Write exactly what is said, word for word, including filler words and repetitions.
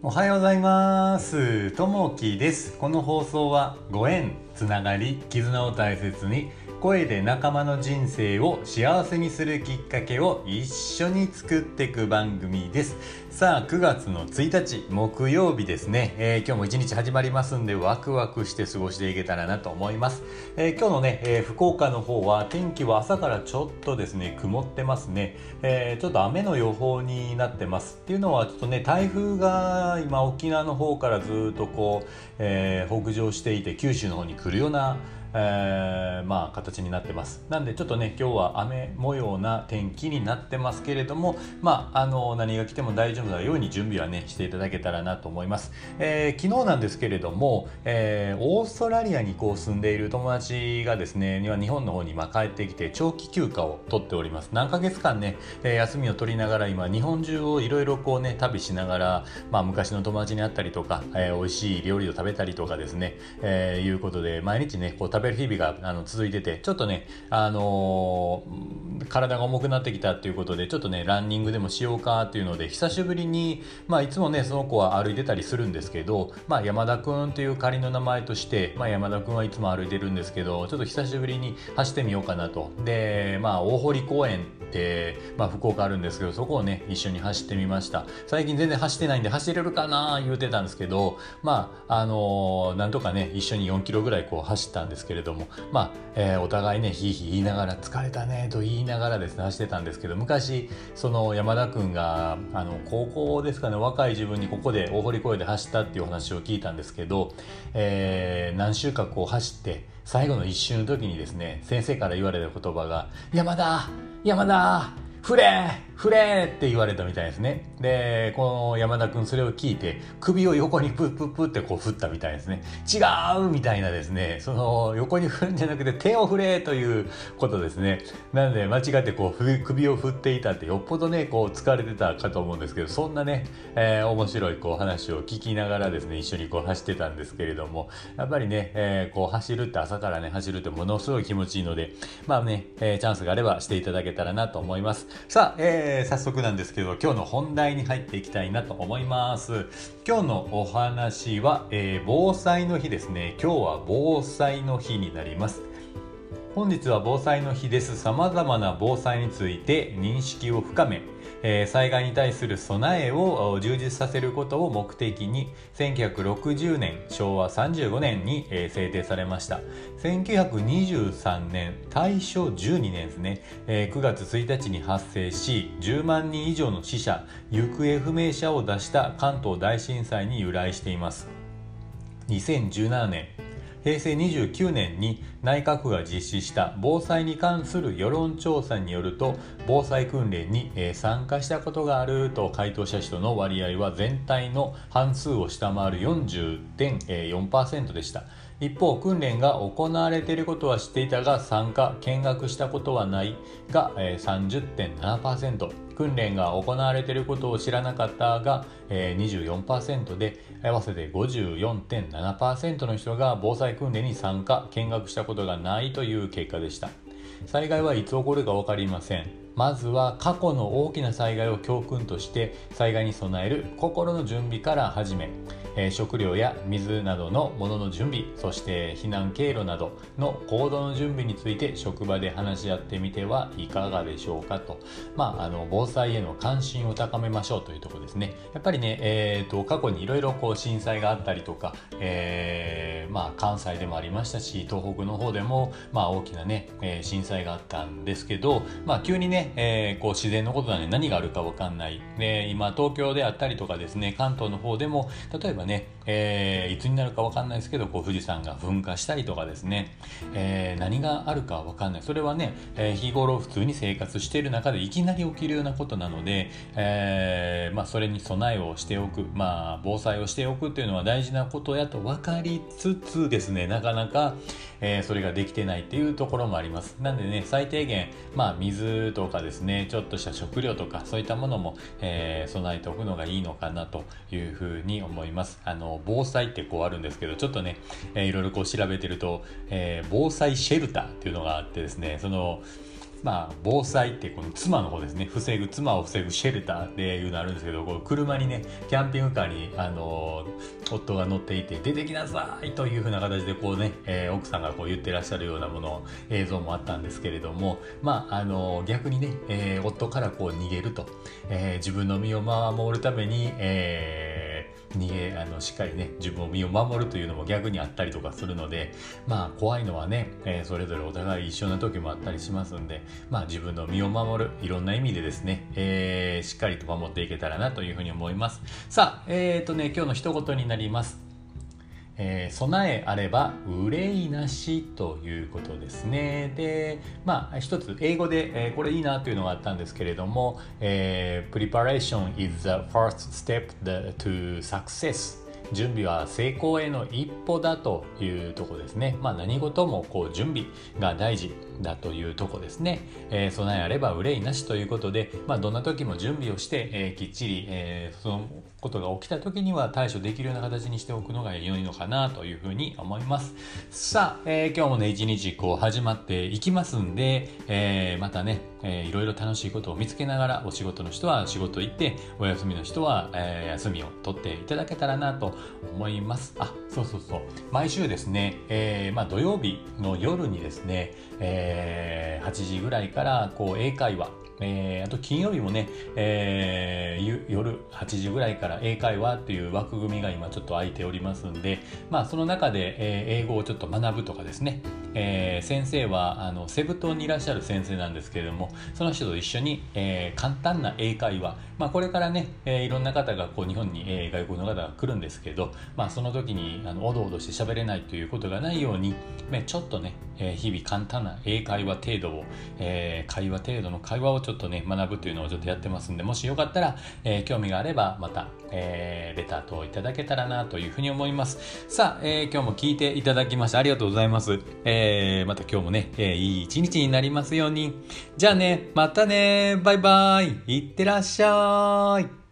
おはようございます。ともきです。この放送はご縁、つながり、絆を大切に声で仲間の人生を幸せにするきっかけを一緒に作っていく番組です。さあくがつのついたち木曜日ですね、えー、今日も一日始まりますんでワクワクして過ごしていけたらなと思います。えー、今日のね、えー、福岡の方は天気は朝からちょっとですね曇ってますね、えー、ちょっと雨の予報になってますっていうのはちょっとね台風が今沖縄の方からずっとこう、えー、北上していて九州の方に来るようなえー、まあ形になってます。なんでちょっとね今日は雨模様な天気になってますけれども、まああの何が来ても大丈夫なように準備はねしていただけたらなと思います。えー、昨日なんですけれども、えー、オーストラリアにこう住んでいる友達がですね日本の方に今帰ってきて長期休暇を取っております。何ヶ月間ね休みを取りながら今日本中をいろいろこうね旅しながら、まあ、昔の友達に会ったりとか、えー、美味しい料理を食べたりとかですね、えー、いうことで毎日ねこう食べる日々があの続いててちょっとね、あのー、体が重くなってきたということでちょっとねランニングでもしようかっていうので久しぶりに、まあ、いつもねその子は歩いてたりするんですけど、まあ、山田くんという仮の名前として、まあ、山田くんはいつも歩いてるんですけどちょっと久しぶりに走ってみようかなと。で、まあ、大堀公園って、まあ、福岡あるんですけどそこをね一緒に走ってみました。最近全然走ってないんで走れるかな言うてたんですけど、まああのー、なんとかね一緒によんキロぐらいこう走ったんですけれども、まあえー、お互いねひいひい言いながら疲れたねと言いながらですね走ってたんですけど、昔その山田くんがあの高校ですかね若い自分にここで大堀公園で走ったっていうお話を聞いたんですけど、えー、何週間こう走って最後の一周の時にですね先生から言われた言葉が山田山田振れ振れって言われたみたいですね。で、この山田くんそれを聞いて首を横にプップップッってこう振ったみたいですね。違うみたいなですね、その横に振るんじゃなくて手を振れということですね。なので間違ってこう首を振っていたってよっぽどねこう疲れてたかと思うんですけど、そんなね、えー、面白いこう話を聞きながらですね一緒にこう走ってたんですけれども、やっぱりね、えー、こう走るって朝からね走るってものすごい気持ちいいので、まあね、えー、チャンスがあればしていただけたらなと思います。さあ、えーえー、早速なんですけど今日の本題に入っていきたいなと思います。今日のお話は、えー、防災の日ですね。今日は防災の日になります。本日は防災の日です。様々な防災について認識を深め、えー、災害に対する備えを充実させることを目的にせんきゅうひゃくろくじゅうねんしょうわさんじゅうごねんに、えー、制定されました。せんきゅうひゃくにじゅうさんねんたいしょじゅうにねんですね、えー、くがつついたちに発生しじゅうまんにん以上の死者行方不明者を出した関東大震災に由来しています。にせんじゅうななねんへいせいにじゅうきゅうねんに内閣府が実施した防災に関する世論調査によると、防災訓練に参加したことがあると回答した人の割合は全体の半数を下回る よんじゅうてんよんパーセント でした。一方、訓練が行われていることは知っていたが参加・見学したことはないが さんじゅってんななパーセント、訓練が行われていることを知らなかったが にじゅうよんパーセント で、合わせて ごじゅうよんてんななパーセント の人が防災訓練に参加・見学したことがないという結果でした。災害はいつ起こるか分かりません。まずは過去の大きな災害を教訓として災害に備える心の準備から始め、食料や水などのものの準備、そして避難経路などの行動の準備について職場で話し合ってみてはいかがでしょうかと、まあ、あの防災への関心を高めましょうというところですね。やっぱりね、えー、と過去にいろいろこう震災があったりとか、えーまあ、関西でもありましたし東北の方でも、まあ、大きな、ねえー、震災があったんですけど、まあ、急にね、えー、こう自然のことなんで何があるか分かんない、ね、今東京であったりとかですね関東の方でも例えばね、えー、いつになるか分かんないですけどこう富士山が噴火したりとかですね、えー、何があるか分かんない、それはね、えー、日頃普通に生活している中でいきなり起きるようなことなので、えーまあ、それに備えをしておく、まあ、防災をしておくというのは大事なことやと分かりつつですね、なかなか、えー、それができてないっていうところもあります。なんでね最低限、まあ、水とかですねちょっとした食料とかそういったものも、えー、備えておくのがいいのかなというふうに思います。あの防災ってこうあるんですけどちょっとね、えー、いろいろこう調べてると、えー、防災シェルターっていうのがあってですね、そのまあ、防災ってこの妻の方ですね、防ぐ妻を防ぐシェルターっていうのあるんですけど、こう車にね、キャンピングカーにあの夫が乗っていて、出てきなさいというふうな形でこうね、えー、奥さんがこう言ってらっしゃるようなもの映像もあったんですけれども、まああの逆にね、えー、夫からこう逃げると、えー、自分の身を守るために、えー、逃げあのしっかりね自分の身を守るというのも逆にあったりとかするので、まあ怖いのはね、えー、それぞれお互い一緒な時もあったりしますんで、まあ、自分の身を守るいろんな意味でですね、えー、しっかりと守っていけたらなというふうに思います。さあ、えーとね、今日の一言になります。えー、備えあれば憂いなしということですね。で、まあ一つ英語で、えー、これいいなというのがあったんですけれども、えー、Preparation is the first step to success。準備は成功への一歩だというところですね。まあ何事もこう準備が大事だというところですね。えー、備えあれば憂いなしということで、まあどんな時も準備をして、えー、きっちり、えー、そのことが起きた時には対処できるような形にしておくのが良いのかなというふうに思います。さあ、えー、今日もね一日こう始まっていきますんで、えー、またね、えー、いろいろ楽しいことを見つけながら、お仕事の人は仕事行って、お休みの人は、えー、休みを取っていただけたらなと思います。あ、そうそうそう。毎週ですね、えー、まあ土曜日の夜にですね、えー、はちじぐらいからこう英会話、えー、あと金曜日もね、えー、夜はちじぐらいから英会話っていう枠組みが今ちょっと空いておりますんで、まあその中で、えー、英語をちょっと学ぶとかですね、えー、先生はあのセブ島にいらっしゃる先生なんですけれども、その人と一緒に、えー、簡単な英会話、まあこれからね、えー、いろんな方がこう日本に、えー、外国の方が来るんですけど、まあその時にあのおどおどして喋れないということがないように、ね、ちょっとね、えー、日々簡単な英会話程度を、えー、会話程度の会話をちょっとね学ぶというのをちょっとやってますんで、もしよかったら、えー、興味があればまた、えー、レター等いただけたらなというふうに思います。さあ、えー、今日も聞いていただきましてありがとうございます。えー、また今日もね、えー、いい一日になりますように。じゃあね、またね、バイバイ、いってらっしゃい。